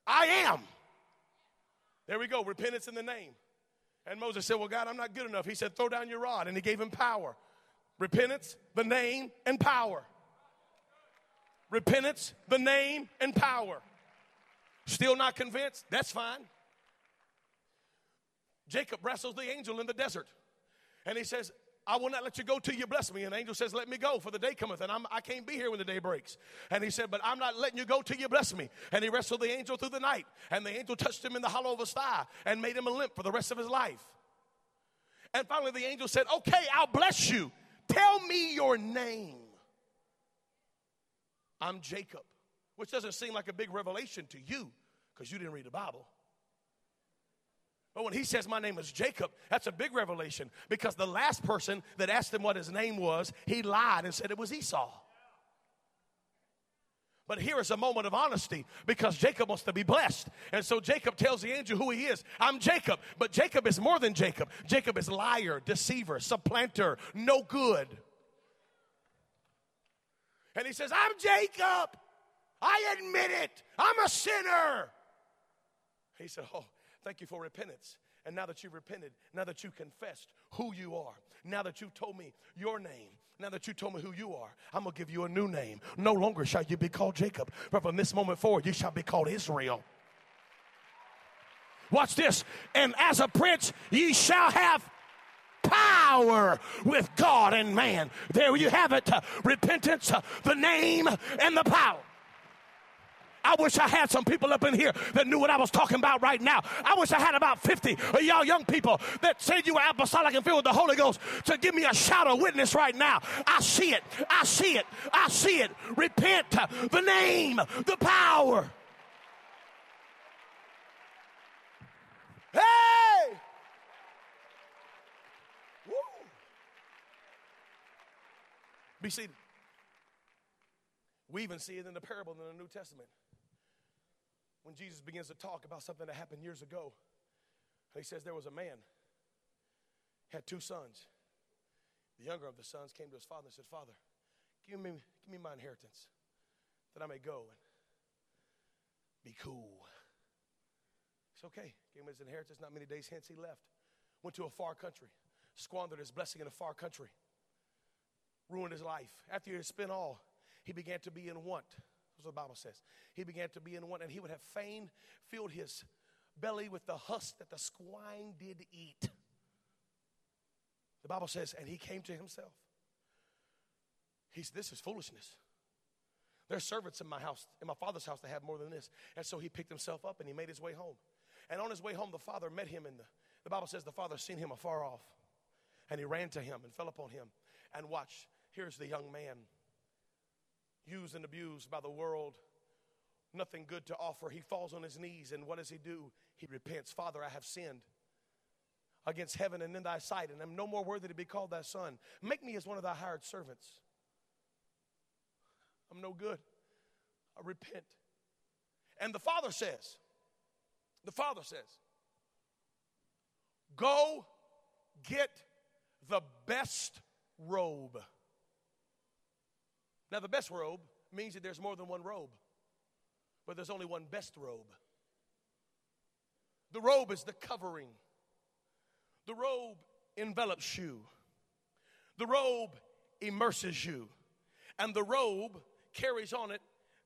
I am. There we go, repentance in the name. And Moses said, well, God, I'm not good enough. He said, throw down your rod. And he gave him power. Repentance, the name, and power. Repentance, the name, and power. Still not convinced? That's fine. Jacob wrestles the angel in the desert. And he says, I will not let you go till you bless me. And the angel says, let me go, for the day cometh, and I can't be here when the day breaks. And he said, but I'm not letting you go till you bless me. And he wrestled the angel through the night, and the angel touched him in the hollow of his thigh and made him a limp for the rest of his life. And finally the angel said, okay, I'll bless you. Tell me your name. I'm Jacob, which doesn't seem like a big revelation to you because you didn't read the Bible. But when he says my name is Jacob, that's a big revelation, because the last person that asked him what his name was, he lied and said it was Esau. But here is a moment of honesty, because Jacob wants to be blessed. And so Jacob tells the angel who he is. I'm Jacob. But Jacob is more than Jacob. Jacob is liar, deceiver, supplanter, no good. And he says, I'm Jacob. I admit it. I'm a sinner. He said, oh, thank you for repentance. And now that you've repented, now that you confessed who you are, now that you've told me your name, now that you told me who you are, I'm going to give you a new name. No longer shall you be called Jacob, but from this moment forward, you shall be called Israel. Watch this. And as a prince, ye shall have power with God and man. There you have it. Repentance, the name, and the power. I wish I had some people up in here that knew what I was talking about right now. I wish I had about 50 of y'all young people that said you were apostolic and filled with the Holy Ghost to give me a shout of witness right now. I see it. I see it. I see it. Repent. The name. The power. Hey! Woo! Be seated. We even see it in the parable in the New Testament. When Jesus begins to talk about something that happened years ago, he says there was a man, had two sons. The younger of the sons came to his father and said, Father, give me my inheritance that I may go and be cool. It's okay. Gave him his inheritance. Not many days hence, he left. Went to a far country. Squandered his blessing in a far country. Ruined his life. After he had spent all, he began to be in want. That's what the Bible says. He began to be in want, and he would have fain filled his belly with the husk that the swine did eat. The Bible says, and he came to himself. This is foolishness. There's servants in my house, in my father's house, that have more than this. And so he picked himself up, and he made his way home. And on his way home, the father met him, and the Bible says the father seen him afar off. And he ran to him and fell upon him. And watch, here's the young man, used and abused by the world, nothing good to offer. He falls on his knees, and what does he do? He repents. Father, I have sinned against heaven and in thy sight, and I'm no more worthy to be called thy son. Make me as one of thy hired servants. I'm no good. I repent. And the father says, go get the best robe. Now, the best robe means that there's more than one robe, but there's only one best robe. The robe is the covering. The robe envelops you. The robe immerses you. And the robe carries on it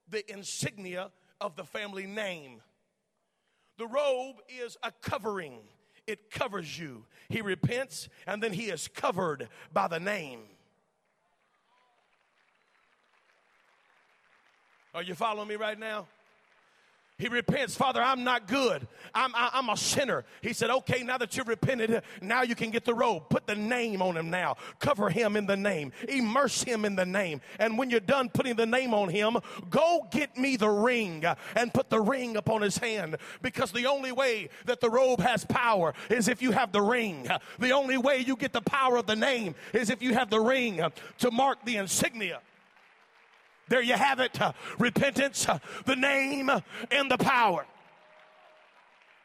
the insignia of the family name. The robe is a covering. It covers you. He repents, and then he is covered by the name. Are you following me right now? He repents. Father, I'm not good. I'm a sinner. He said, okay, now that you've repented, now you can get the robe. Put the name on him now. Cover him in the name. Immerse him in the name. And when you're done putting the name on him, go get me the ring and put the ring upon his hand. Because the only way that the robe has power is if you have the ring. The only way you get the power of the name is if you have the ring to mark the insignia. There you have it. Repentance, the name, and the power.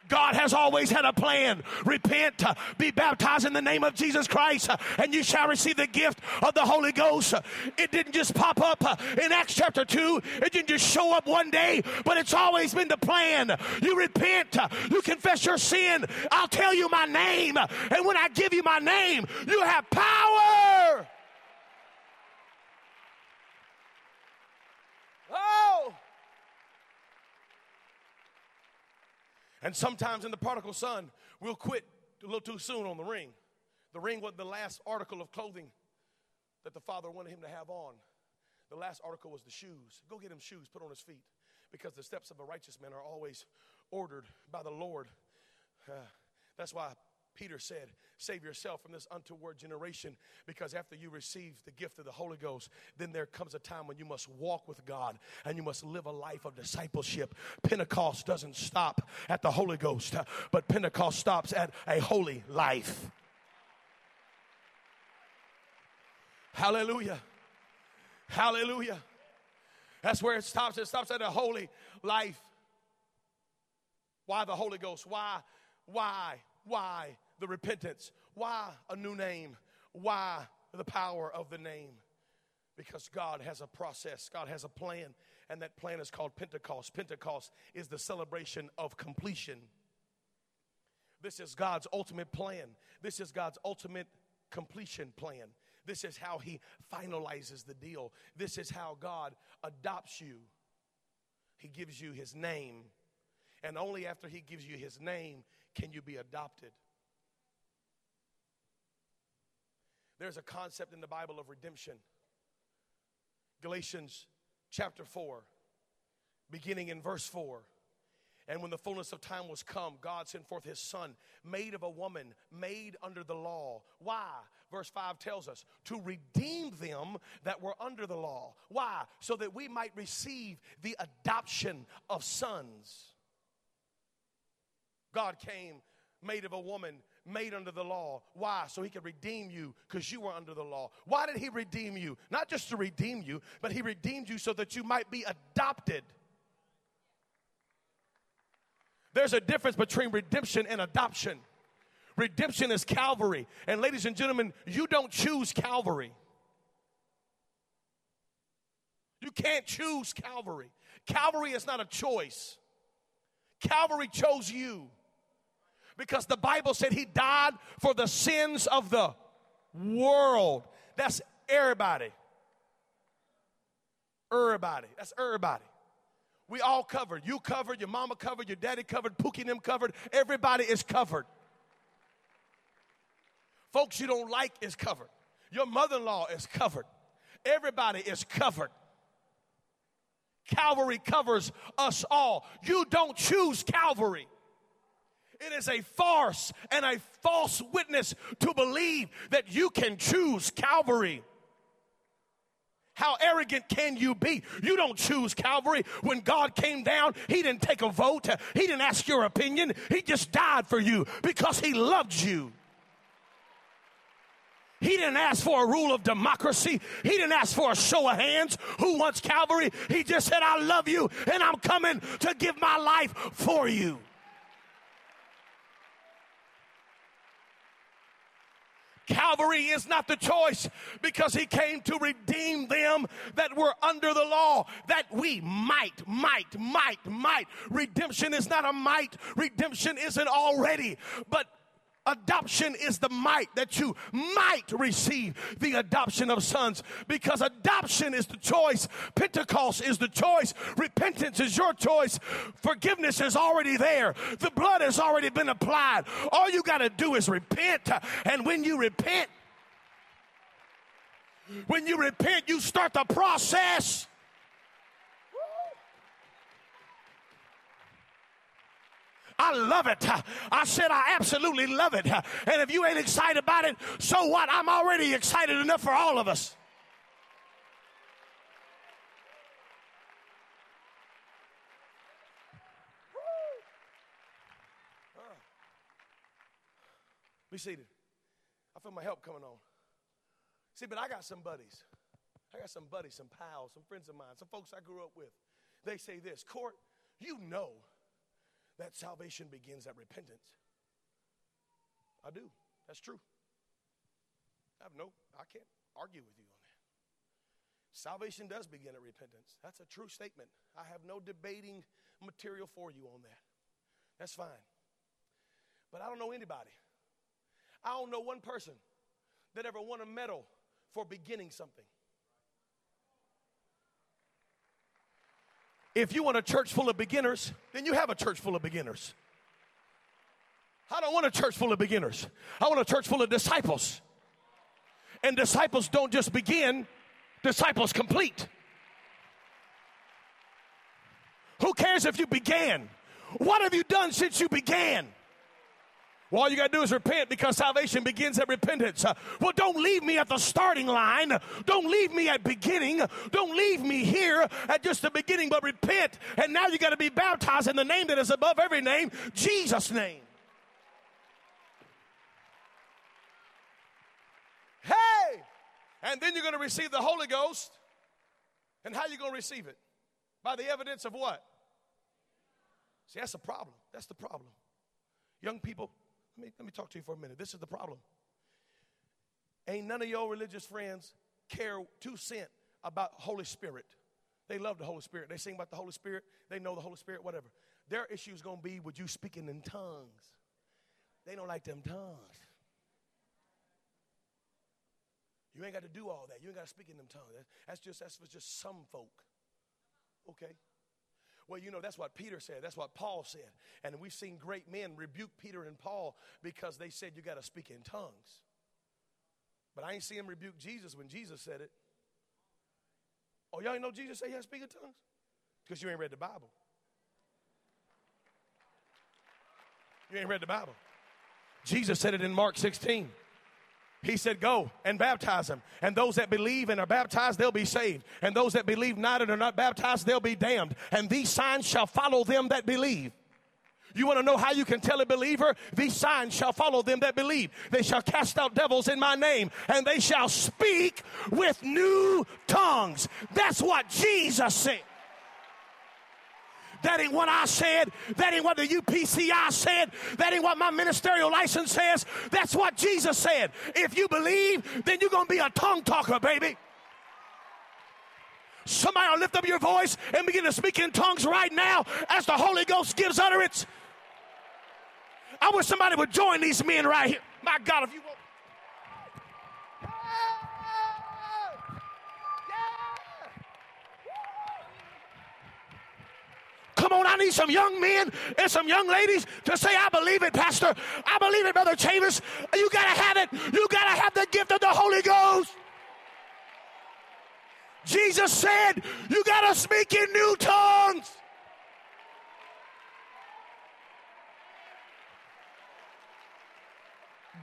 God has always had a plan. Repent, be baptized in the name of Jesus Christ, and you shall receive the gift of the Holy Ghost. It didn't just pop up in Acts chapter 2. It didn't just show up one day, but it's always been the plan. You repent, you confess your sin. I'll tell you my name, and when I give you my name, you have power. Oh! And sometimes in the prodigal son, we'll quit a little too soon on the ring. The ring was the last article of clothing that the father wanted him to have on. The last article was the shoes. Go get him shoes, put on his feet, because the steps of a righteous man are always ordered by the Lord. That's why Peter said, save yourself from this untoward generation, because after you receive the gift of the Holy Ghost, then there comes a time when you must walk with God and you must live a life of discipleship. Pentecost doesn't stop at the Holy Ghost, but Pentecost stops at a holy life. Hallelujah. Hallelujah. That's where it stops. It stops at a holy life. Why the Holy Ghost? Why the repentance? Why a new name? Why the power of the name? Because God has a process. God has a plan, and that plan is called Pentecost. Pentecost is the celebration of completion. This is God's ultimate plan. This is God's ultimate completion plan. This is how he finalizes the deal. This is how God adopts you. He gives you his name. And only after he gives you his name can you be adopted. There's a concept in the Bible of redemption. Galatians chapter 4, beginning in verse 4. And when the fullness of time was come, God sent forth his son, made of a woman, made under the law. Why? Verse 5 tells us, to redeem them that were under the law. Why? So that we might receive the adoption of sons. God came, made of a woman, made under the law. Why? So he could redeem you, because you were under the law. Why did he redeem you? Not just to redeem you, but he redeemed you so that you might be adopted. There's a difference between redemption and adoption. Redemption is Calvary. And ladies and gentlemen, you don't choose Calvary. You can't choose Calvary. Calvary is not a choice. Calvary chose you, because the Bible said he died for the sins of the world. That's everybody. Everybody. That's everybody. We all covered. You covered, your mama covered, your daddy covered, Pookie and them covered. Everybody is covered. Folks you don't like is covered. Your mother-in-law is covered. Everybody is covered. Calvary covers us all. You don't choose Calvary. It is a farce and a false witness to believe that you can choose Calvary. How arrogant can you be? You don't choose Calvary. When God came down, he didn't take a vote. He didn't ask your opinion. He just died for you because he loved you. He didn't ask for a rule of democracy. He didn't ask for a show of hands. Who wants Calvary? He just said, I love you, and I'm coming to give my life for you. Calvary is not the choice, because he came to redeem them that were under the law, that we might. Redemption is not a might. Redemption isn't already, but adoption is the might, that you might receive the adoption of sons, because adoption is the choice. Pentecost is the choice. Repentance is your choice. Forgiveness is already there. The blood has already been applied. All you got to do is repent. And when you repent, you start the process. I love it. I said I absolutely love it. And if you ain't excited about it, so what? I'm already excited enough for all of us. Be seated. I feel my help coming on. See, but I got some buddies. Some pals, some friends of mine, some folks I grew up with. They say this, Court, you know that salvation begins at repentance. I do. That's true. I can't argue with you on that. Salvation does begin at repentance. That's a true statement. I have no debating material for you on that. That's fine. But I don't know anybody. I don't know one person that ever won a medal for beginning something. If you want a church full of beginners, then you have a church full of beginners. I don't want a church full of beginners. I want a church full of disciples. And disciples don't just begin, disciples complete. Who cares if you began? What have you done since you began? Well, all you got to do is repent, because salvation begins at repentance. Well, don't leave me at the starting line. Don't leave me at beginning. Don't leave me here at just the beginning, but repent. And now you got to be baptized in the name that is above every name, Jesus' name. Hey! And then you're going to receive the Holy Ghost. And how are you going to receive it? By the evidence of what? See, that's the problem. That's the problem. Young people, let me talk to you for a minute. This is the problem. Ain't none of your religious friends care 2 cents about Holy Spirit. They love the Holy Spirit. They sing about the Holy Spirit. They know the Holy Spirit, whatever. Their issue is going to be with you speaking in tongues. They don't like them tongues. You ain't got to do all that. You ain't got to speak in them tongues. That's just some folk. Okay. Well, you know, that's what Peter said. That's what Paul said. And we've seen great men rebuke Peter and Paul because they said you got to speak in tongues. But I ain't seen him rebuke Jesus when Jesus said it. Oh, y'all ain't know Jesus said you got to speak in tongues? Because you ain't read the Bible. You ain't read the Bible. Jesus said it in Mark 16. He said, go and baptize them. And those that believe and are baptized, they'll be saved. And those that believe not and are not baptized, they'll be damned. And these signs shall follow them that believe. You want to know how you can tell a believer? These signs shall follow them that believe. They shall cast out devils in my name, and they shall speak with new tongues. That's what Jesus said. That ain't what I said. That ain't what the UPCI said. That ain't what my ministerial license says. That's what Jesus said. If you believe, then you're going to be a tongue talker, baby. Somebody will lift up your voice and begin to speak in tongues right now as the Holy Ghost gives utterance. I wish somebody would join these men right here. My God, if you won't. Come on, I need some young men and some young ladies to say, I believe it, Pastor. I believe it, Brother Chavis. You got to have it. You got to have the gift of the Holy Ghost. Jesus said, you got to speak in new tongues.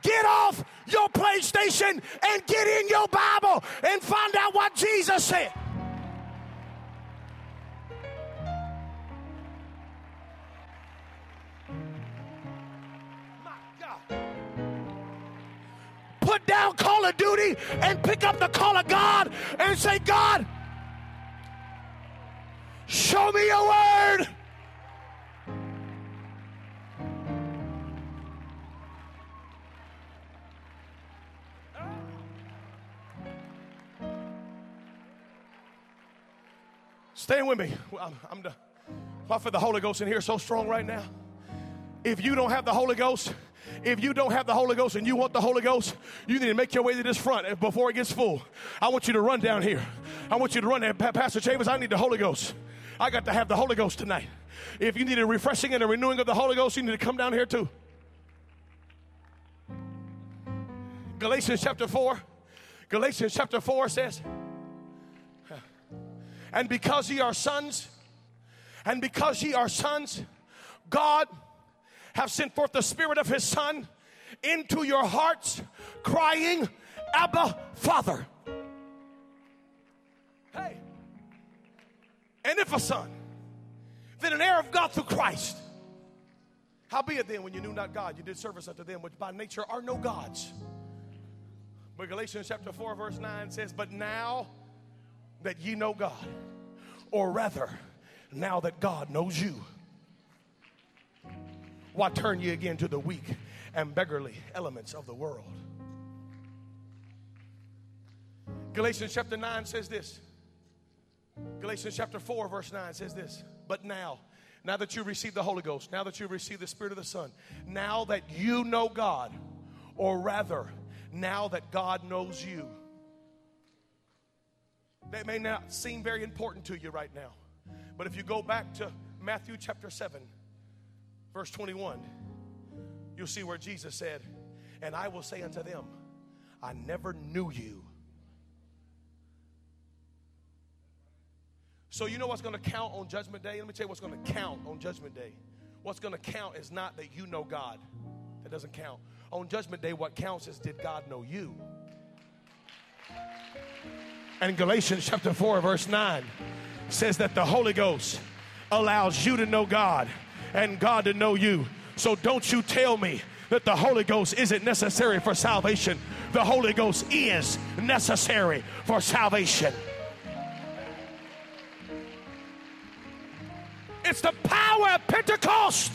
Get off your PlayStation and get in your Bible and find out what Jesus said. Put down Call of Duty and pick up the call of God and say, God, show me your word. Stay with me. I'm done. I feel the Holy Ghost in here so strong right now. If you don't have the Holy Ghost, if you don't have the Holy Ghost and you want the Holy Ghost, you need to make your way to this front before it gets full. I want you to run down here. I want you to run there. Pastor Chavis, I need the Holy Ghost. I got to have the Holy Ghost tonight. If you need a refreshing and a renewing of the Holy Ghost, you need to come down here too. Galatians chapter 4. Galatians chapter 4 says, and because ye are sons, and because ye are sons, God have sent forth the Spirit of His Son into your hearts, crying, Abba, Father. Hey. And if a son, then an heir of God through Christ. Howbeit then, when you knew not God, you did service unto them, which by nature are no gods. But Galatians chapter 4, verse 9 says, but now that ye know God, or rather, now that God knows you, why turn ye again to the weak and beggarly elements of the world? Galatians chapter 9 says this. Galatians chapter 4 verse 9 says this. But now that you receive the Holy Ghost, now that you receive the Spirit of the Son, now that you know God, or rather, now that God knows you. They may not seem very important to you right now, but if you go back to Matthew chapter 7, verse 21, you'll see where Jesus said, and I will say unto them, I never knew you. So you know what's going to count on Judgment Day? Let me tell you what's going to count on Judgment Day. What's going to count is not that you know God. That doesn't count. On Judgment Day, what counts is, did God know you? And Galatians chapter 4, verse 9 says that the Holy Ghost allows you to know God and God to know you. So don't you tell me that the Holy Ghost isn't necessary for salvation. The Holy Ghost is necessary for salvation. It's the power of Pentecost.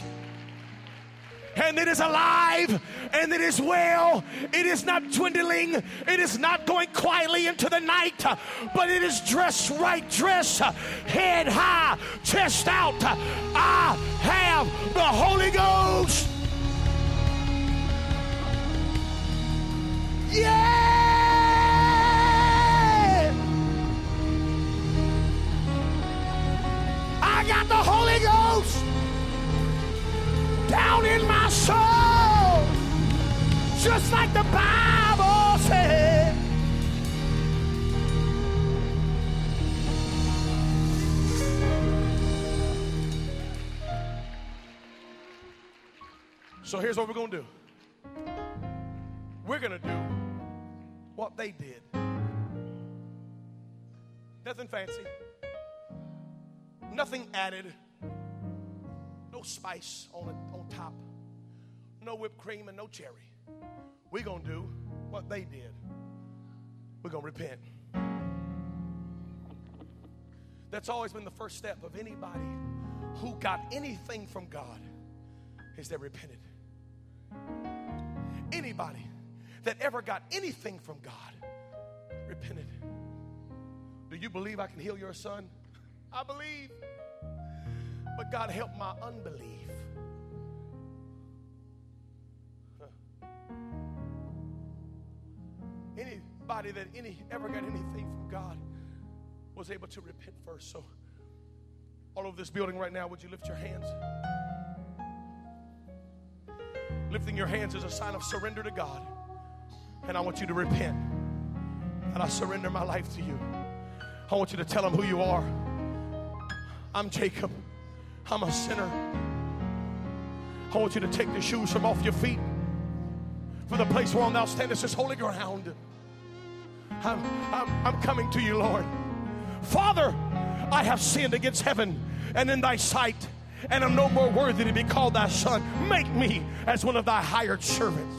And it is alive, and it is well. It is not dwindling. It is not going quietly into the night, but it is dressed right, dress, head high, chest out. I have the Holy Ghost. Yeah! I got the Holy Ghost down in my soul, just like the Bible said. So here's what we're going to do. We're going to do what they did. Nothing fancy. Nothing added. No spice on top, no whipped cream and no cherry. We're going to do what they did. We're going to repent. That's always been the first step of anybody who got anything from God, is they repented. Anybody that ever got anything from God repented. Do you believe I can heal your son? I believe. But God, help my unbelief. Anybody that ever got anything from God was able to repent first. So all over this building right now, would you lift your hands? Lifting your hands is a sign of surrender to God. And I want you to repent. And I surrender my life to you. I want you to tell him who you are. I'm Jacob. I'm a sinner. I want you to take the shoes from off your feet, for the place whereon thou standest is holy ground. I'm coming to you, Lord. Father, I have sinned against heaven and in thy sight, and I'm no more worthy to be called thy son. Make me as one of thy hired servants.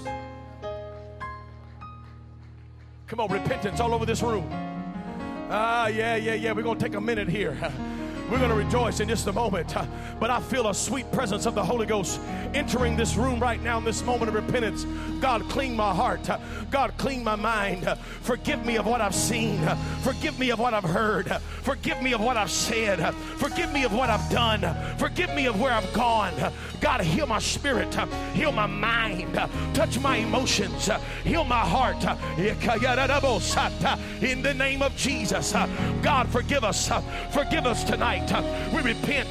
Come on, repentance all over this room. We're going to take a minute here. We're going to rejoice in just a moment, but I feel a sweet presence of the Holy Ghost entering this room right now in this moment of repentance. God, clean my heart. God, clean my mind. Forgive me of what I've seen. Forgive me of what I've heard. Forgive me of what I've said. Forgive me of what I've done. Forgive me of where I've gone. God, heal my spirit. Heal my mind. Touch my emotions. Heal my heart. In the name of Jesus. God, forgive us. Forgive us tonight. We repent.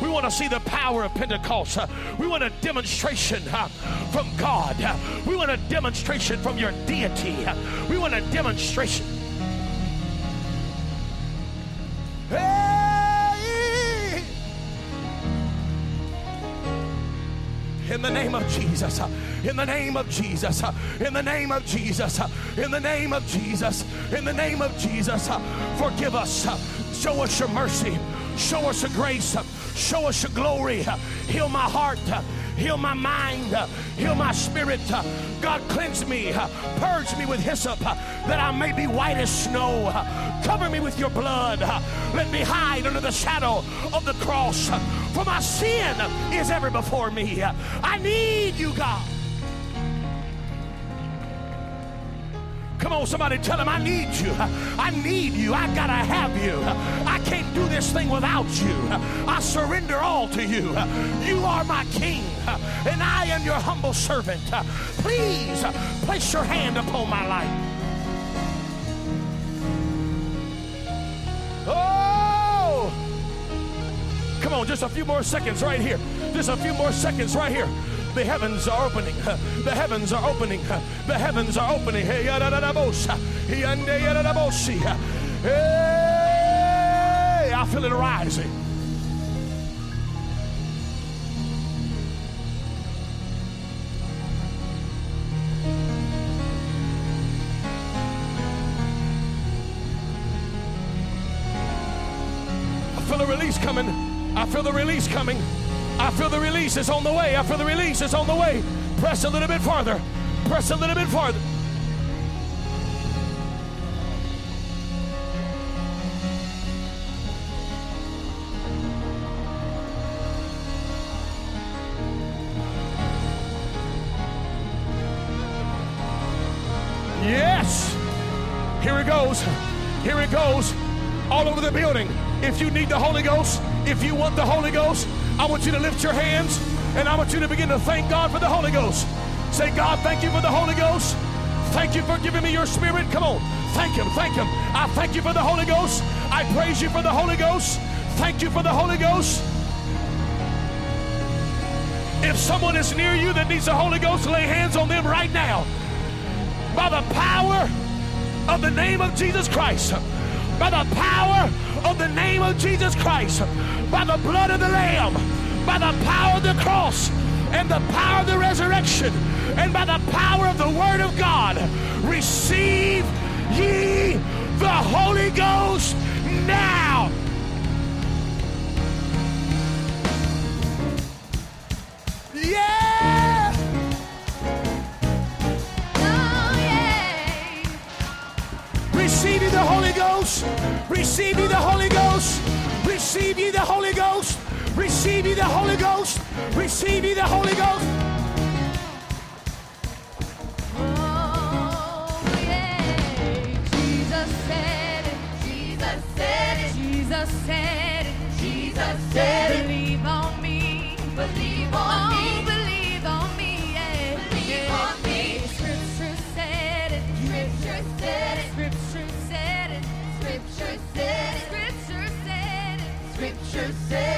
We want to see the power of Pentecost. We want a demonstration from God. We want a demonstration from your deity. We want a demonstration. Hey! In the name of Jesus. In the name of Jesus. In the name of Jesus. In the name of Jesus. In the name of Jesus. Forgive us. Show us your mercy. Show us your grace. Show us your glory. Heal my heart. Heal my mind. Heal my spirit. God, cleanse me. Purge me with hyssop, that I may be white as snow. Cover me with your blood. Let me hide under the shadow of the cross, for my sin is ever before me. I need you, God. Come on, somebody tell him, I need you. I need you. I gotta have you. I can't do this thing without you. I surrender all to you. You are my king, and I am your humble servant. Please place your hand upon my life. Oh! Come on, just a few more seconds right here. Just a few more seconds right here. The heavens are opening. The heavens are opening. The heavens are opening. Hey, I feel it rising. Coming. I feel the release coming. I feel the release is on the way. I feel the release is on the way. Press a little bit farther. Press a little bit farther. Yes. Here it goes. Here it goes. All over the building. If you need the Holy Ghost, if you want the Holy Ghost, I want you to lift your hands and I want you to begin to thank God for the Holy Ghost. Say, God, thank you for the Holy Ghost. Thank you for giving me your spirit. Come on. Thank him. Thank him. I thank you for the Holy Ghost. I praise you for the Holy Ghost. Thank you for the Holy Ghost. If someone is near you that needs the Holy Ghost, lay hands on them right now. By the power of the name of Jesus Christ. By the power of the name of Jesus Christ, by the blood of the Lamb, by the power of the cross, and the power of the resurrection, and by the power of the Word of God, receive ye the Holy Ghost now. Receive ye the Holy Ghost, receive ye the Holy Ghost, receive ye the Holy Ghost, receive ye the Holy Ghost, receive ye the Holy Ghost. Oh, yeah. Jesus said it, Jesus said it, Jesus said it, Jesus said it. Believe on me, believe on me. Oh, believe on me, yeah. Believe on me. Scripture said it, Scripture said it. Scripture said it. Scripture said it. Scripture said it. Scripture said it.